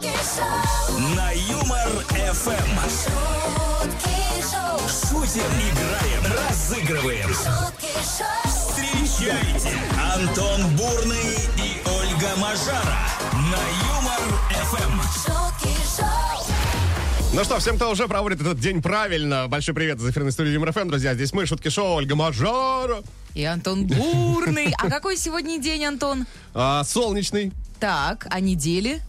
Шутки Шоу. На Юмор-ФМ. Шутки Шоу. Шутим, играем, разыгрываем. Шутки Шоу. Встречайте, Антон Бурный и Ольга Мажара на Юмор-ФМ. Шутки Шоу. Ну что, всем, кто уже проводит этот день правильно, большой привет из эфирной студии Юмор-ФМ, друзья. Здесь мы, Шутки Шоу, Ольга Мажара. И Антон Бурный. А какой сегодня день, Антон? Солнечный. Так, а недели?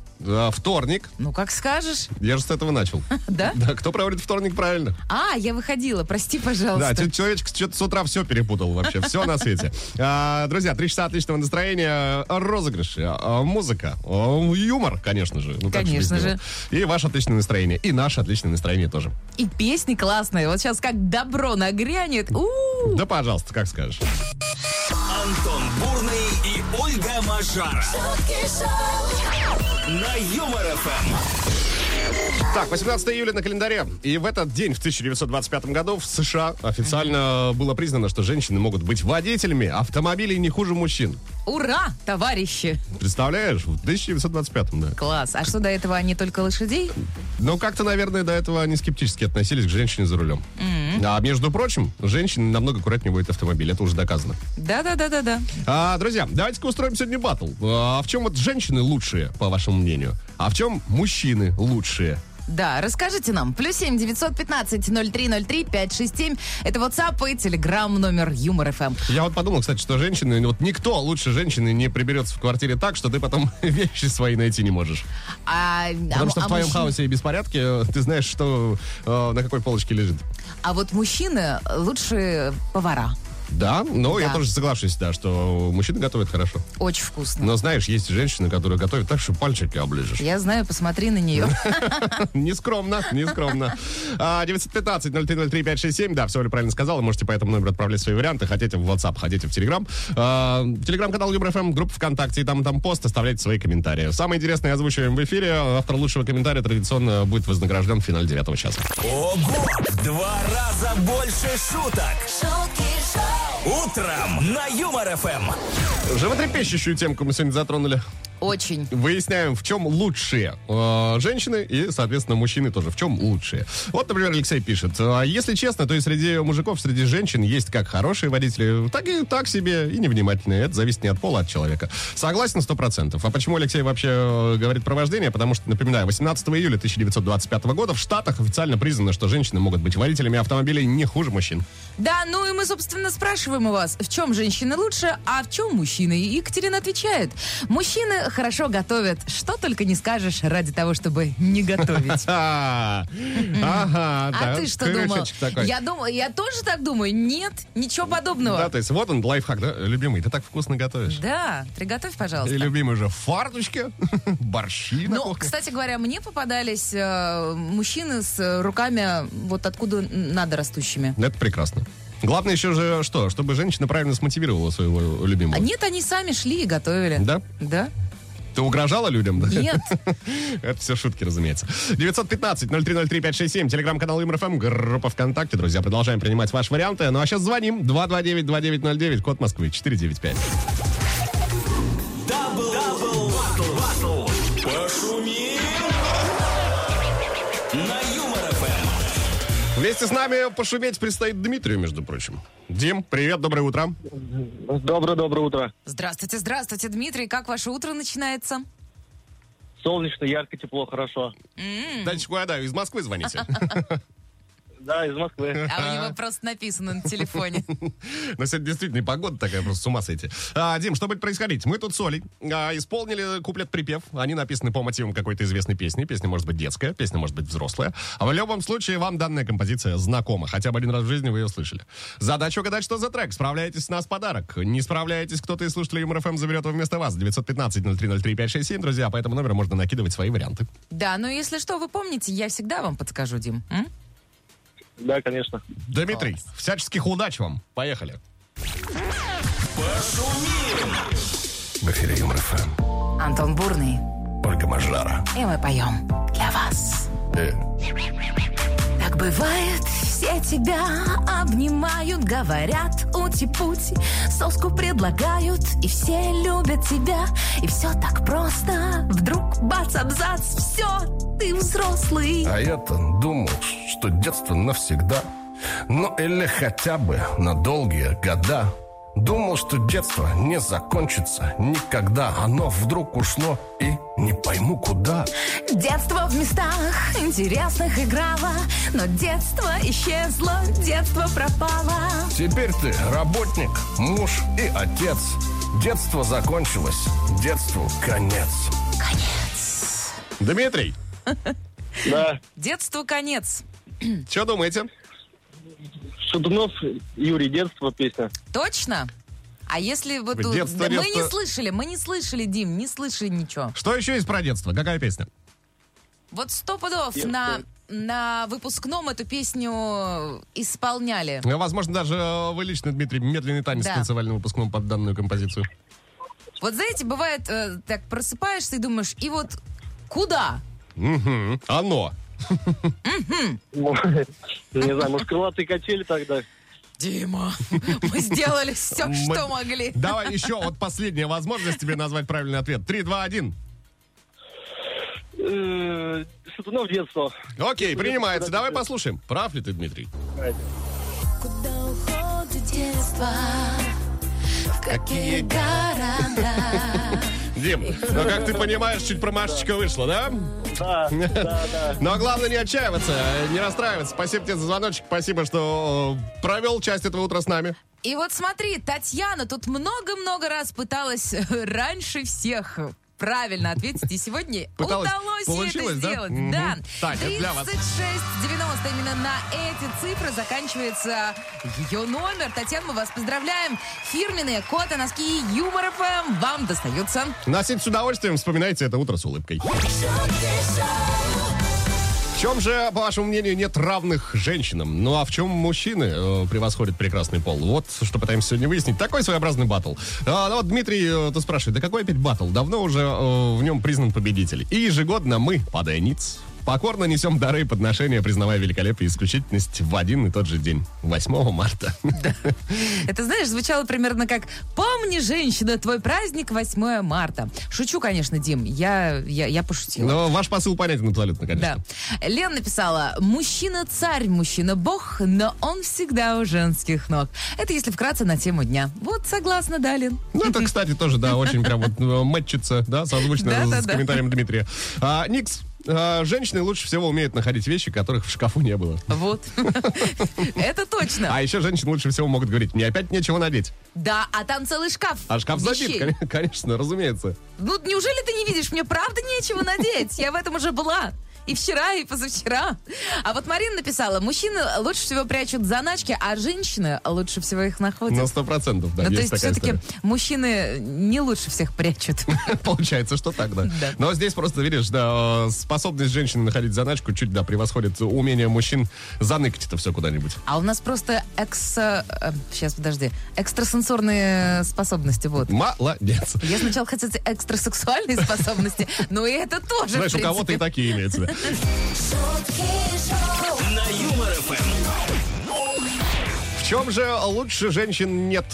Вторник. Ну, как скажешь. Я же с этого начал. Да? Да, кто проводит вторник правильно? А, я выходила, прости, пожалуйста. Да, человечек что-то с утра все перепутал вообще, все на свете. Друзья, 3 часа отличного настроения, розыгрыши, музыка, юмор, конечно же. Конечно же. И ваше отличное настроение, и наше отличное настроение тоже. И песни классные, вот сейчас как добро нагрянет. Да, пожалуйста, как скажешь. Антон Бурный и Ольга Мажара. На Юмор-ФМ. Так, 18 июля на календаре. И в этот день, в 1925 году, в США официально было признано, что женщины могут быть водителями автомобилей не хуже мужчин. Ура, товарищи! Представляешь, в 1925-м, да. Класс. А что, до этого они только лошадей? Ну, как-то, наверное, до этого они скептически относились к женщине за рулем. А, между прочим, женщины намного аккуратнее водят автомобиль. Это уже доказано. Да-да-да-да-да. Друзья, давайте-ка устроим сегодня баттл. А в чем вот женщины лучшие, по вашему мнению? А в чем мужчины лучшие? Да, расскажите нам. +7 915 0303 567. Это WhatsApp и Telegram номер Юмор-ФМ. Я вот подумал, кстати, что женщины, вот никто лучше женщины не приберется в квартире так, что ты потом вещи свои найти не можешь. Потому что в твоем хаосе и беспорядке ты знаешь, что на какой полочке лежит. А вот мужчины лучшие повара. Да, но да. Я тоже соглашусь, да, что мужчины готовят хорошо. Очень вкусно. Но знаешь, есть женщины, которые готовят так, что пальчики оближешь. Я знаю, посмотри на нее. Нескромно, нескромно. 915-0303-567, да, все ли правильно сказала, можете по этому номеру отправлять свои варианты, хотите в WhatsApp, хотите в Telegram. Телеграм-канал Юмор-ФМ, группа ВКонтакте, и там пост, оставляйте свои комментарии. Самое интересное озвучиваем в эфире, автор лучшего комментария традиционно будет вознагражден в финале 9 часа. Ого! В 2 раза больше шуток! Шутки Шоу! Утром на Юмор-ФМ. Животрепещущую темку мы сегодня затронули. Очень. Выясняем, в чем лучшие женщины и, соответственно, мужчины тоже. В чем лучшие. Вот, например, Алексей пишет. Если честно, то и среди мужиков, среди женщин есть как хорошие водители, так и так себе, и невнимательные. Это зависит не от пола, а от человека. Согласен 100%. А почему Алексей вообще говорит про вождение? Потому что, напоминаю, 18 июля 1925 года в Штатах официально признано, что женщины могут быть водителями автомобилей не хуже мужчин. Да, ну и мы, собственно, спрашиваем у вас, в чем женщины лучше, а в чем мужчины? И Екатерина отвечает. Мужчины хорошо готовят. Что только не скажешь ради того, чтобы не готовить. А ты что думал? Я тоже так думаю. Нет, ничего подобного. Да, то есть вот он, лайфхак, да? Любимый, ты так вкусно готовишь. Да, приготовь, пожалуйста. И любимый уже фарточки, борщи на кухне. Ну, кстати говоря, мне попадались мужчины с руками вот откуда надо растущими. Это прекрасно. Главное еще же что? Чтобы женщина правильно смотивировала своего любимого. А нет, они сами шли и готовили. Да? Да. Ты угрожала людям? Да? Нет. Это все шутки, разумеется. 915-0303-567, телеграм-канал Юмор-ФМ, группа ВКонтакте. Друзья, продолжаем принимать ваши варианты. Ну а сейчас звоним. 229-2909, код Москвы, 495. Дабл батл. Пошуми. Вместе с нами пошуметь предстоит Дмитрию, между прочим. Дим, привет, доброе утро. Доброе утро. Здравствуйте, Дмитрий. Как ваше утро начинается? Солнечно, ярко, тепло, хорошо. Дальше куда? Из Москвы звоните. Да, из Москвы. А у него просто написано на телефоне. Ну, сегодня действительно погода такая, просто с ума сойти. Дим, что будет происходить? Мы тут с Олей исполнили куплет-припев. Они написаны по мотивам какой-то известной песни. Песня может быть детская, песня может быть взрослая. А в любом случае вам данная композиция знакома. Хотя бы один раз в жизни вы ее слышали. Задача угадать, что за трек. Справляетесь, с нас подарок. Не справляетесь, кто-то из слушателей Юмор-ФМ заберет его вместо вас. 915-0303-567, друзья. По этому номеру можно накидывать свои варианты. Да, ну если что, вы помните, я всегда вам подскажу, Дим. Да, конечно. Дмитрий, всяческих удач вам. Поехали. Пошумим! В эфире Юмор-ФМ. Антон Бурный. Ольга Мажара. И мы поем для вас. Так бывает, все тебя обнимают, говорят ути-пути, соску предлагают, и все любят тебя, и все так просто. Вдруг абзац, все, ты взрослый. А я-то думал, что детство навсегда, ну или хотя бы на долгие года. Думал, что детство не закончится никогда. Оно вдруг ушло и не пойму куда. Детство в местах интересных играло, но детство исчезло, детство пропало. Теперь ты работник, муж и отец. Детство закончилось, детству конец. Конец. Дмитрий. Да. Детству конец. Что думаете? Шатунов, Юрий, детство, песня. Точно? А если вот... Детство, да, детство. Мы не слышали, Дим, не слышали ничего. Что еще есть про детство? Какая песня? Вот 100 пудов на выпускном эту песню исполняли. Ну, возможно, даже вы лично, Дмитрий, медленный танец танцевали на выпускном под данную композицию. Вот знаете, бывает, так просыпаешься и думаешь, и вот куда? Угу, оно. Не знаю, может, крылатые качели тогда. Дима, мы сделали все, что могли. Давай еще, вот последняя возможность тебе назвать правильный ответ. 3, 2, 1. Шатунов, детство. Окей, принимается. Давай послушаем. Прав ли ты, Дмитрий? Куда уходит детство? В какие города? Дим, ну как ты понимаешь, чуть промашечка вышла, да? Да. Но главное не отчаиваться, не расстраиваться. Спасибо тебе за звоночек, спасибо, что провел часть этого утра с нами. И вот смотри, Татьяна тут много-много раз пыталась раньше всех правильно ответить, и сегодня удалось ей это сделать. Да. 3690, именно на эти цифры заканчивается ее номер. Татьяна, мы вас поздравляем. Фирменные коты, носки Юмор-ФМ вам достаются. Носите с удовольствием, вспоминайте это утро с улыбкой. В чем же, по вашему мнению, нет равных женщинам? Ну а в чем мужчины превосходят прекрасный пол? Вот что пытаемся сегодня выяснить. Такой своеобразный батл. Ну вот Дмитрий ты спрашивает, да какой опять батл? Давно уже в нем признан победитель. И ежегодно мы, падая ниц, покорно несем дары и подношения, признавая великолепие и исключительность в один и тот же день. 8 марта. Да. Это, знаешь, звучало примерно как «Помни, женщина, твой праздник 8 марта». Шучу, конечно, Дим, я пошутила. Но ваш посыл понятен абсолютно, конечно. Да. Лен написала «Мужчина царь, мужчина бог, но он всегда у женских ног». Это если вкратце на тему дня. Вот, согласна, да, Лен? Ну, это, кстати, тоже, да, очень прям вот мэтчится, да, созвучно с комментарием Дмитрия. Никс. Женщины лучше всего умеют находить вещи, которых в шкафу не было. Вот. Это точно. А еще женщины лучше всего могут говорить, мне опять нечего надеть. Да, а там целый шкаф. А шкаф забит, конечно, разумеется. Ну, неужели ты не видишь? Мне правда нечего надеть. Я в этом уже была. И вчера, и позавчера. А вот Марина написала, мужчины лучше всего прячут заначки, а женщины лучше всего их находят. На 100%, да. Ну, то есть все-таки мужчины не лучше всех прячут. Получается, что так, да. Но здесь просто, видишь, да, способность женщины находить заначку чуть, да, превосходит умение мужчин заныкать это все куда-нибудь. А у нас просто экстрасенсорные способности, вот. Молодец. Я сначала хотела сказать экстрасексуальные способности, но и это тоже. Знаешь, у кого-то и такие имеются. На Юмор ФМ. В чем же лучше женщин нет?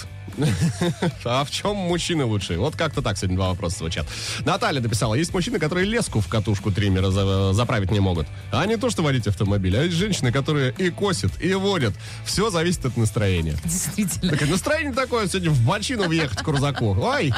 А в чем мужчины лучше? Вот как-то так сегодня два вопроса звучат. Наталья написала, есть мужчины, которые леску в катушку триммера заправить не могут. А не то, что водить автомобиль. А есть женщины, которые и косят, и водят. Все зависит от настроения. Действительно. Так, настроение такое, сегодня в бочину въехать к рузаку. Ой!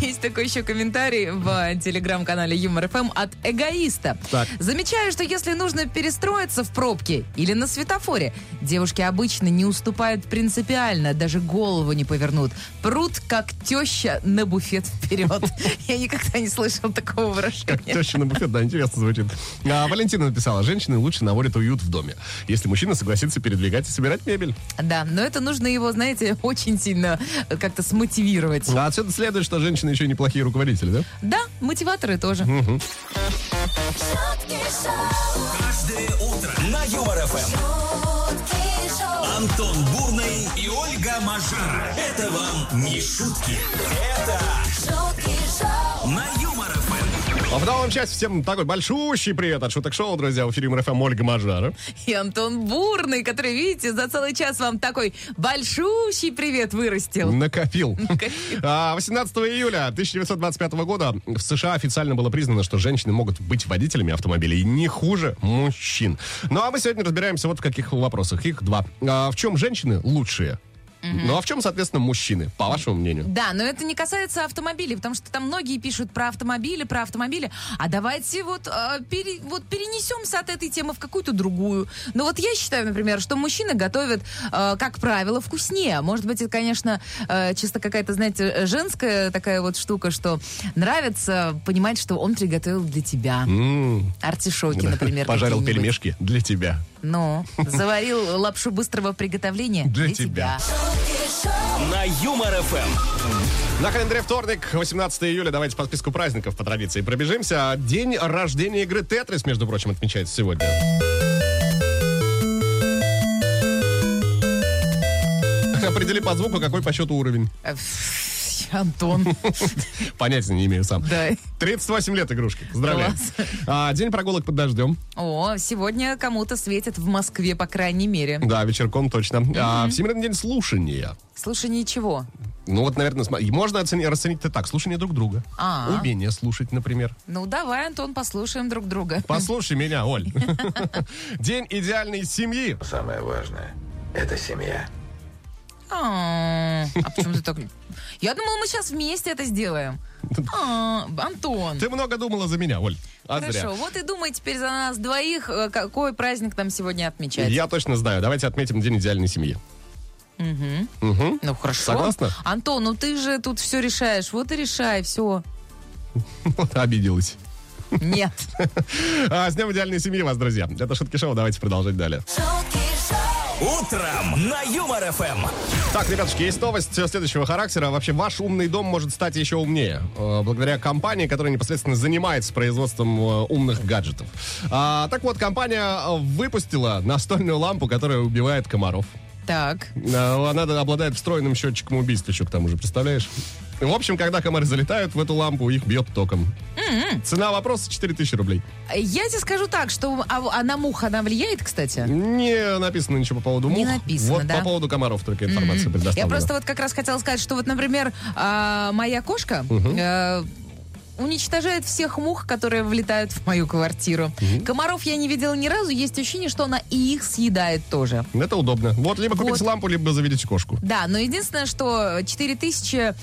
Есть такой еще комментарий в телеграм-канале Юмор-ФМ от эгоиста. Так. Замечаю, что если нужно перестроиться в пробке или на светофоре, девушки обычно не уступают принципиально, даже голову не повернут. Прут, как теща на буфет вперед. Я никогда не слышал такого выражения. Как теща на буфет, да, интересно звучит. Валентина написала, женщины лучше наводят уют в доме, если мужчина согласится передвигать и собирать мебель. Да, но это нужно его, знаете, очень сильно как-то смотивировать. А отсюда следует, что женщины еще и неплохие руководители, да? Да, мотиваторы тоже. Угу. Каждое утро на Юмор-ФМ. Антон Бурный и Ольга Мажара. Это вам не шутки. Это Шутки Шоу на Юмор-ФМ. А в новом часе всем такой большущий привет от Шуток Шоу, друзья. В эфире Юмор-ФМ Ольга Мажара. И Антон Бурный, который, видите, за целый час вам такой большущий привет вырастил. Накопил. 18 июля 1925 года в США официально было признано, что женщины могут быть водителями автомобилей не хуже мужчин. Ну а мы сегодня разбираемся вот в каких вопросах. Их два. В чем женщины лучшие? Ну, а в чем, соответственно, мужчины, по вашему мнению? Да, но это не касается автомобилей, потому что там многие пишут про автомобили. А давайте перенесемся от этой темы в какую-то другую. Но вот я считаю, например, что мужчины готовят, как правило, вкуснее. Может быть, это, конечно, чисто какая-то, знаете, женская такая вот штука, что нравится понимать, что он приготовил для тебя. Артишоки, например. Пожарил пельмешки для тебя. Ну, заварил лапшу быстрого приготовления для тебя. На Юмор-ФМ. На календаре вторник, 18 июля. Давайте по списку праздников по традиции пробежимся. День рождения игры «Тетрис», между прочим, отмечается сегодня. Определи по звуку, какой по счету уровень. Антон. Понятия не имею сам. Да. 38 лет игрушки. Поздравляю. День прогулок под дождем. О, сегодня кому-то светит в Москве, по крайней мере. Да, вечерком точно. Всемирный день слушания. Слушание чего? Ну вот, наверное, можно расценить это так. Слушание друг друга. Умение слушать, например. Ну давай, Антон, послушаем друг друга. Послушай меня, Оль. День идеальной семьи. Самое важное – это семья. А почему ты так... Я думала, мы сейчас вместе это сделаем. Антон. Ты много думала за меня, Оль. Хорошо, вот и думай теперь за нас двоих, какой праздник там сегодня отмечается. Я точно знаю. Давайте отметим День идеальной семьи. Угу. Ну, хорошо. Согласна? Антон, ну ты же тут все решаешь. Вот и решай, все. Вот обиделась. Нет. С Днем идеальной семьи вас, друзья. Это Шутки Шоу. Давайте продолжать далее. Утром на Юмор-ФМ. Так, ребятушки, есть новость следующего характера. Вообще, ваш умный дом может стать еще умнее. Благодаря компании, которая непосредственно занимается производством умных гаджетов. Так вот, компания выпустила настольную лампу, которая убивает комаров. Так. Она обладает встроенным счетчиком убийств еще, к тому же, представляешь? В общем, когда комары залетают в эту лампу, их бьет током. Цена вопроса 4000 рублей. Я тебе скажу так, что на мух она влияет, кстати? Не написано ничего по поводу мух. Не написано, вот, да? По поводу комаров только информация предоставлена. Я просто вот как раз хотела сказать, что вот, например, моя кошка... уничтожает всех мух, которые влетают в мою квартиру. Комаров я не видела ни разу. Есть ощущение, что она и их съедает тоже. Это удобно. Вот, либо купите лампу, либо заведите кошку. Да, но единственное, что 4000,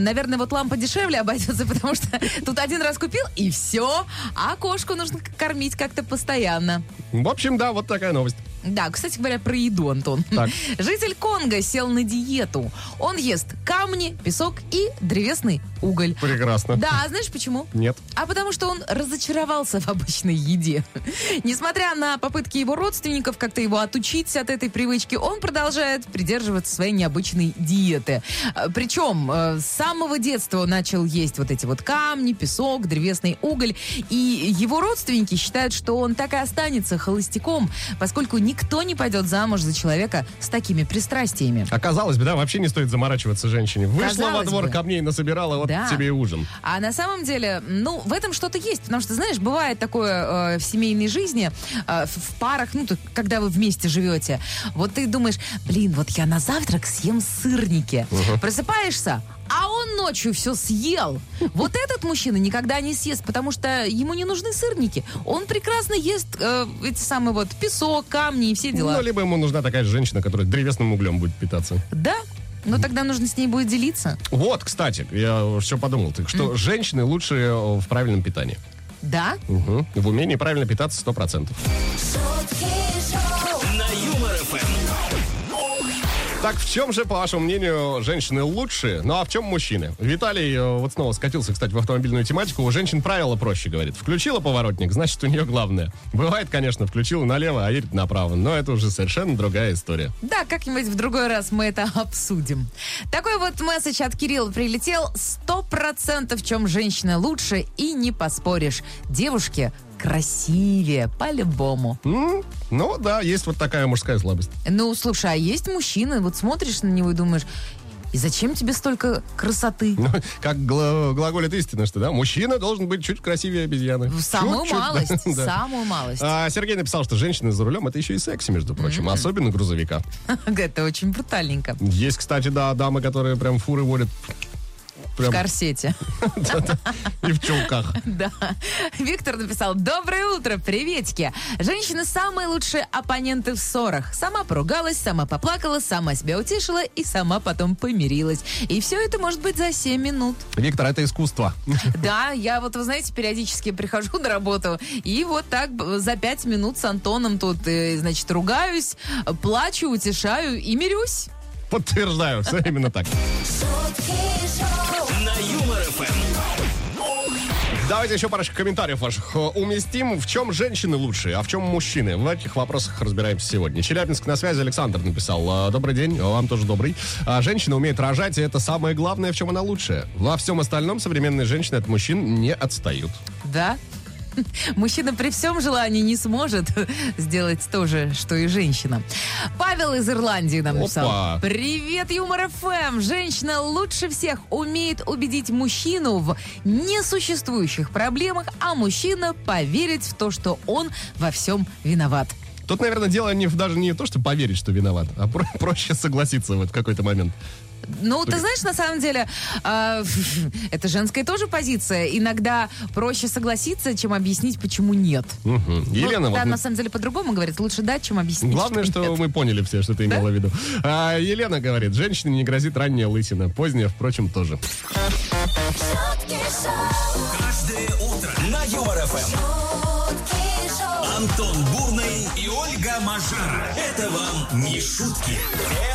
наверное, вот лампа дешевле обойдется, потому что тут один раз купил, и все. А кошку нужно кормить как-то постоянно. В общем, да, вот такая новость. Да, кстати говоря, про еду, Антон. Так. Житель Конго сел на диету. Он ест камни, песок и древесный уголь. Прекрасно. Да, а знаешь почему? Нет. А потому что он разочаровался в обычной еде. Несмотря на попытки его родственников как-то его отучить от этой привычки, он продолжает придерживаться своей необычной диеты. Причем с самого детства он начал есть вот эти вот камни, песок, древесный уголь. И его родственники считают, что он так и останется холостяком, поскольку никто не пойдет замуж за человека с такими пристрастиями. Оказалось бы, да, вообще не стоит заморачиваться женщине. Вышла во двор, камней насобирала, вот тебе и ужин. А на самом деле, ну, в этом что-то есть. Потому что, знаешь, бывает такое в семейной жизни, в парах, ну, когда вы вместе живете. Вот ты думаешь, блин, вот я на завтрак съем сырники. Просыпаешься, а он ночью все съел. Вот этот мужчина никогда не съест, потому что ему не нужны сырники. Он прекрасно ест эти самые вот песок, камни и все дела. Ну, либо ему нужна такая же женщина, которая древесным углем будет питаться. Да, но тогда нужно с ней будет делиться. Вот, кстати, я все подумал, что женщины лучше в правильном питании. Да? Угу. В умении правильно питаться 100%. Так, в чем же, по вашему мнению, женщины лучшие? Ну, а в чем мужчины? Виталий вот снова скатился, кстати, в автомобильную тематику. У женщин правило проще, говорит. Включила поворотник, значит, у нее главное. Бывает, конечно, включила налево, а едет направо. Но это уже совершенно другая история. Да, как-нибудь в другой раз мы это обсудим. Такой вот месседж от Кирилла прилетел. 100% в чем женщина лучше, и не поспоришь. Девушки красивее, по-любому. Ну да, есть вот такая мужская слабость. Ну, слушай, а есть мужчины, вот смотришь на него и думаешь, И зачем тебе столько красоты? Ну, как глаголит истина, что да, мужчина должен быть чуть красивее обезьяны. Самую малость. А Сергей написал, что женщина за рулем — это еще и секси, между прочим, особенно грузовика. Это очень брутальненько. Есть, кстати, да, дамы, которые прям фуры водят... В корсете. И в чулках. Да. Виктор написал: доброе утро, приветики. Женщины — самые лучшие оппоненты в ссорах. Сама поругалась, сама поплакала, сама себя утешила и сама потом помирилась. И все это может быть за 7 минут. Виктор, это искусство. Да, я вот, вы знаете, периодически прихожу на работу и вот так за 5 минут с Антоном тут, значит, ругаюсь, плачу, утешаю и мирюсь. Подтверждаю, все именно так. Давайте еще парочку комментариев ваших уместим. В чем женщины лучшие, а в чем мужчины? В этих вопросах разбираемся сегодня. Челябинск на связи, Александр написал. Добрый день, вам тоже добрый. Женщина умеет рожать, и это самое главное, в чем она лучшая. Во всем остальном современные женщины от мужчин не отстают. Да? Мужчина при всем желании не сможет сделать то же, что и женщина. Павел из Ирландии нам написал. Привет, Юмор-ФМ! Женщина лучше всех умеет убедить мужчину в несуществующих проблемах, а мужчина поверить в то, что он во всем виноват. Тут, наверное, дело даже не то, что поверить, что виноват, а проще согласиться вот в какой-то момент. Ну, ты знаешь, на самом деле, это женская тоже позиция. Иногда проще согласиться, чем объяснить, почему нет. Угу. Елена, на самом деле, по-другому говорит. Лучше дать, чем объяснить. Главное, что мы поняли все, что ты имела в виду. Елена говорит: женщине не грозит ранняя лысина. Поздняя, впрочем, тоже. Каждое утро на Юмор-ФМ. Антон Бурный и Ольга Мажара. Это вам не шутки.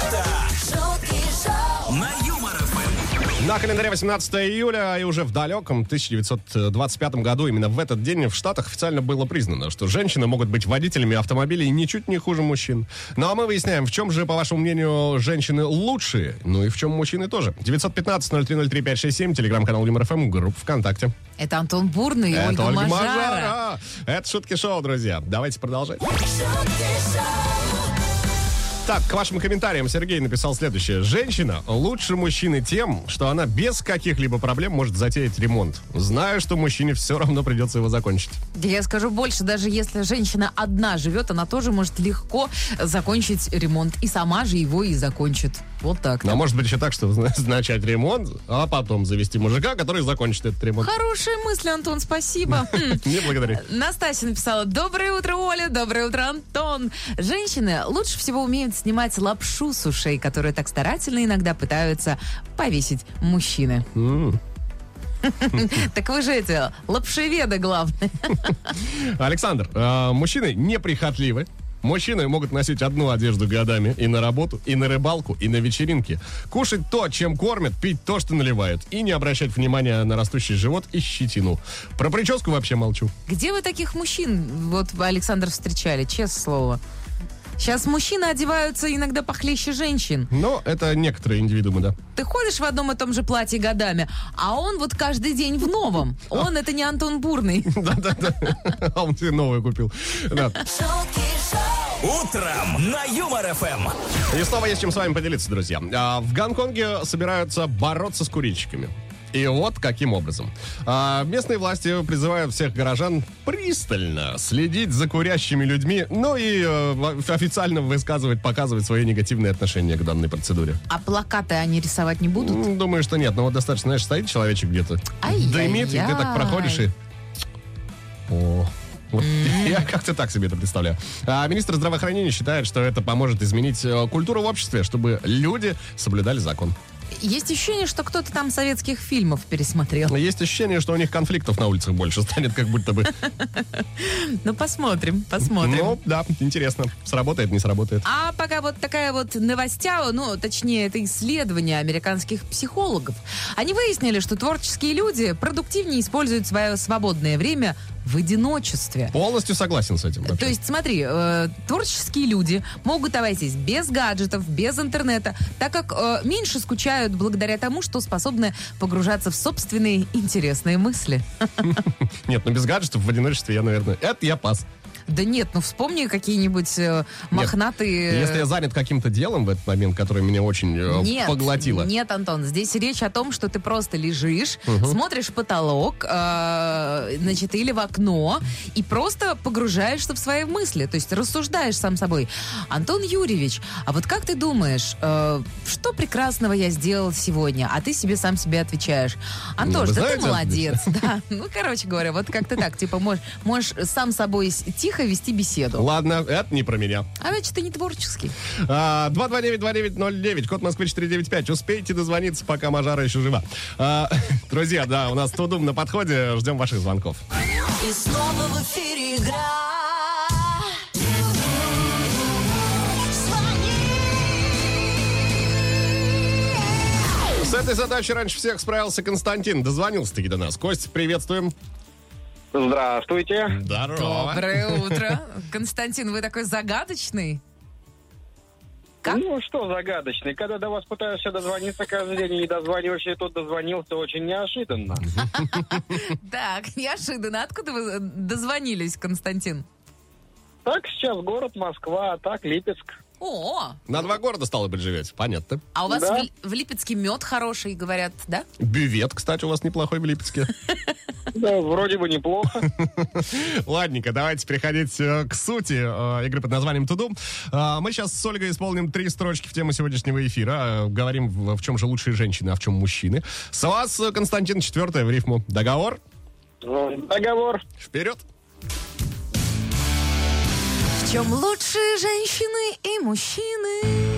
Это Шутки Шоу на Юмор-ФМ. На календаре 18 июля и уже в далеком 1925 году именно в этот день в Штатах официально было признано, что женщины могут быть водителями автомобилей ничуть не хуже мужчин. Ну а мы выясняем, в чем же, по вашему мнению, женщины лучшие, ну и в чем мужчины тоже. 915-0303-567, телеграм-канал Юмор-ФМ, группа ВКонтакте. Это Антон Бурный и Ольга Мажара. Это Шутки Шоу, друзья. Давайте продолжать. Так, к вашим комментариям Сергей написал следующее. Женщина лучше мужчины тем, что она без каких-либо проблем может затеять ремонт. Знаю, что мужчине все равно придется его закончить. Я скажу больше, даже если женщина одна живет, она тоже может легко закончить ремонт. И сама же его и закончит. Вот так. А может быть еще так, что начать ремонт, а потом завести мужика, который закончит этот ремонт. Хорошая мысль, Антон, спасибо. Не благодарю. Настасья написала: доброе утро, Оля, доброе утро, Антон. Женщины лучше всего умеют снимать лапшу с ушей, которую так старательно иногда пытаются повесить мужчины. Так вы же эти лапшеведы главные. Александр, мужчины неприхотливы. Мужчины могут носить одну одежду годами и на работу, и на рыбалку, и на вечеринки. Кушать то, чем кормят, пить то, что наливают. И не обращать внимания на растущий живот и щетину. Про прическу вообще молчу. Где вы таких мужчин, вот, Александр, встречали? Честное слово. Сейчас мужчины одеваются иногда похлеще женщин. Но это некоторые индивидуумы, да. Ты ходишь в одном и том же платье годами, а он вот каждый день в новом. Он — это не Антон Бурный. Да-да-да, а он тебе новое купил. Утром на Юмор-ФМ. И снова есть чем с вами поделиться, друзья. В Гонконге собираются бороться с курильщиками. И вот каким образом. Местные власти призывают всех горожан пристально следить за курящими людьми, ну и официально показывать свои негативные отношения к данной процедуре. А плакаты они рисовать не будут? Думаю, что нет. Но вот достаточно, знаешь, стоит человечек где-то, дымит, и ты так проходишь и... О... Вот, я как-то так себе это представляю. Министр здравоохранения считает, что это поможет изменить культуру в обществе, чтобы люди соблюдали закон. Есть ощущение, что кто-то там советских фильмов пересмотрел. Есть ощущение, что у них конфликтов на улицах больше станет, как будто бы. Ну, посмотрим. Ну, да, интересно, сработает, не сработает. А пока вот такая вот новостя, ну, точнее, это исследование американских психологов. Они выяснили, что творческие люди продуктивнее используют свое свободное время в одиночестве. Полностью согласен с этим. Вообще. То есть, смотри, творческие люди могут обойтись без гаджетов, без интернета, так как меньше скучают благодаря тому, что способны погружаться в собственные интересные мысли. Нет, ну без гаджетов в одиночестве я, наверное, это я пас. Да нет, ну вспомни какие-нибудь мохнатые... Нет, если я занят каким-то делом в этот момент, которое меня очень поглотило. Нет, Антон, здесь речь о том, что ты просто лежишь, смотришь в потолок, значит, или в окно, и просто погружаешься в свои мысли, то есть рассуждаешь сам собой. Антон Юрьевич, а вот как ты думаешь, что прекрасного я сделал сегодня? А ты себе сам себе отвечаешь. Антош, да ты молодец. Да. Ну, короче говоря, вот как-то так, типа, можешь сам собой тихо вести беседу. Ладно, это не про меня. А значит, ты не творческий. 229-2909, код Москвы 495. Успейте дозвониться, пока Мажара еще жива. Друзья, да, у нас Тудум на подходе. Ждем ваших звонков. И снова в эфире игра. С этой задачей раньше всех справился Константин. Дозвонился-таки до нас. Кость, приветствуем. Здравствуйте. Здорово. Доброе утро. Константин, вы такой загадочный. Как? Ну, что загадочный. Когда до вас пытаешься дозвониться каждый день и не дозваниваешься, тот дозвонился очень неожиданно. Так, неожиданно. Откуда вы дозвонились, Константин? Так, сейчас город Москва, а так Липецк. О! На два города, стало быть, живете, понятно. А у вас в Липецке мед хороший, говорят, да? Бювет, кстати, у вас неплохой в Липецке. Да, вроде бы неплохо. Ладненько, давайте переходить к сути игры под названием «Тудум». Мы сейчас с Ольгой исполним 3 строчки в тему сегодняшнего эфира. Говорим, в чем же лучшие женщины, а в чем мужчины. С вас, Константин, 4-е в рифму. Договор? Договор. Вперед! В чем лучшие женщины и мужчины?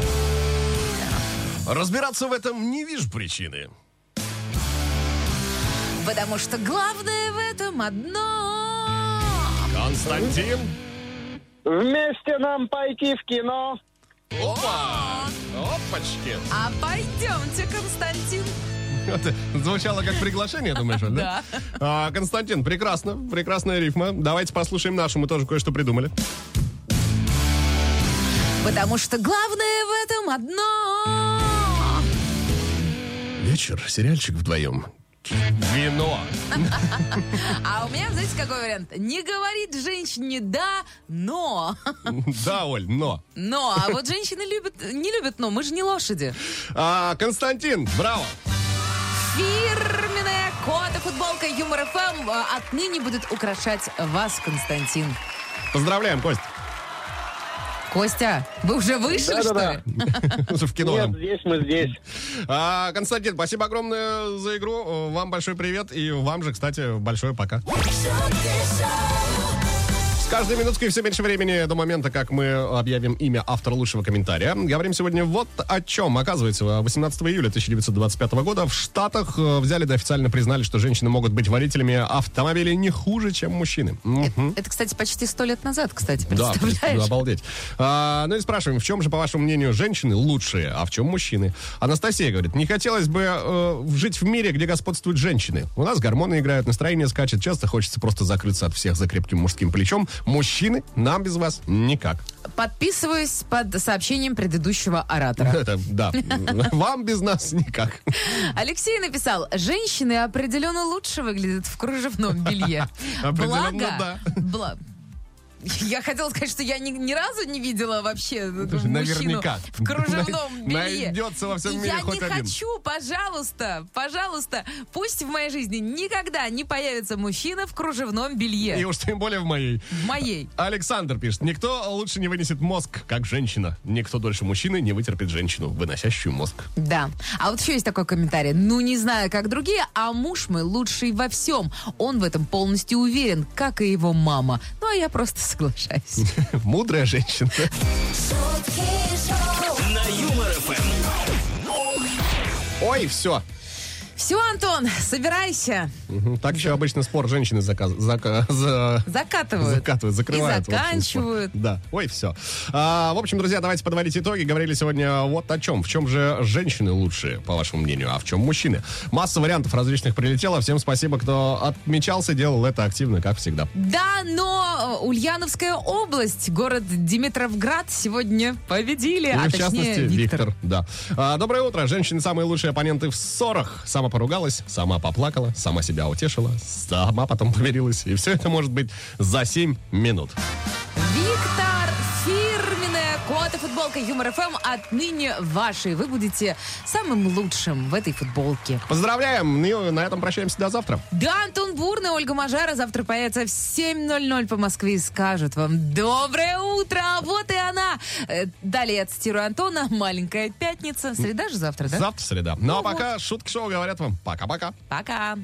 Разбираться в этом не вижу причины. Потому что главное в этом одно. Константин. Вместе нам пойти в кино. Опа! Опачки! А пойдемте, Константин. Это звучало как приглашение, думаешь, да? Да. Константин, прекрасно. Прекрасная рифма. Давайте послушаем нашу. Мы тоже кое-что придумали. Потому что главное в этом одно. Вечер, сериальчик вдвоем. Вино. А у меня, знаете, какой вариант? Не говорит женщине «да», «но». Да, Оль, «но». «Но». А вот женщины не любят «но». Мы же не лошади. Константин, браво. Фирменная кота-футболка Юмор-ФМ отныне будет украшать вас, Константин. Поздравляем, Кость. Костя, вы уже вышли, что ли? В кино. Нет, здесь мы здесь. Константин, спасибо огромное за игру. Вам большой привет. И вам же, кстати, большое пока. С каждой минуткой все меньше времени до момента, как мы объявим имя автора лучшего комментария. Говорим сегодня вот о чем. Оказывается, 18 июля 1925 года в Штатах взяли да официально признали, что женщины могут быть водителями автомобилей не хуже, чем мужчины. Это, кстати, почти 100 лет назад, кстати, представляешь? Да, обалдеть. Ну и спрашиваем, в чем же, по вашему мнению, женщины лучшие, а в чем мужчины? Анастасия говорит, не хотелось бы жить в мире, где господствуют женщины. У нас гормоны играют, настроение скачет, часто хочется просто закрыться от всех за крепким мужским плечом. Мужчины, нам без вас никак. Подписываюсь под сообщением предыдущего оратора. Это, да, вам без нас никак. Алексей написал, женщины определенно лучше выглядят в кружевном белье. Определенно, да. Я хотела сказать, что я ни разу не видела вообще мужчину в кружевном белье. Найдется во всем мире я хоть один. Я не хочу, пожалуйста, пусть в моей жизни никогда не появится мужчина в кружевном белье. И уж тем более в моей. В моей. Александр пишет, никто лучше не вынесет мозг, как женщина. Никто дольше мужчины не вытерпит женщину, выносящую мозг. Да. А вот еще есть такой комментарий. Ну, не знаю, как другие, а муж мой лучший во всем. Он в этом полностью уверен, как и его мама. Ну, а я просто соглашаюсь. Мудрая женщина. На Юмор-ФМ. Ой, все. Все, Антон, собирайся. Так еще обычно спор женщины закатывают, закрывают. И заканчивают. Да. Ой, все. В общем, друзья, давайте подводить итоги. Говорили сегодня вот о чем. В чем же женщины лучшие, по вашему мнению, а в чем мужчины? Масса вариантов различных прилетела. Всем спасибо, кто отмечался, делал это активно, как всегда. Да, но Ульяновская область, город Димитровград, сегодня победили. И, в частности, Виктор. Да. Доброе утро. Женщины самые лучшие оппоненты в ссорах. Сама поругалась, сама поплакала, сама себя утешила, сама потом помирилась. И все это может быть за 7 минут. собака Юмор-ФМ отныне вашей. Вы будете самым лучшим в этой футболке. Поздравляем. Ну, на этом прощаемся до завтра. Да, Антон Бурный, Ольга Мажара завтра появится в 7:00 по Москве и скажет вам доброе утро. Вот и она. Далее я цитирую Антона. Маленькая пятница. Среда же завтра, да? Завтра среда. Ну а пока Шутки Шоу говорят вам пока-пока. Пока.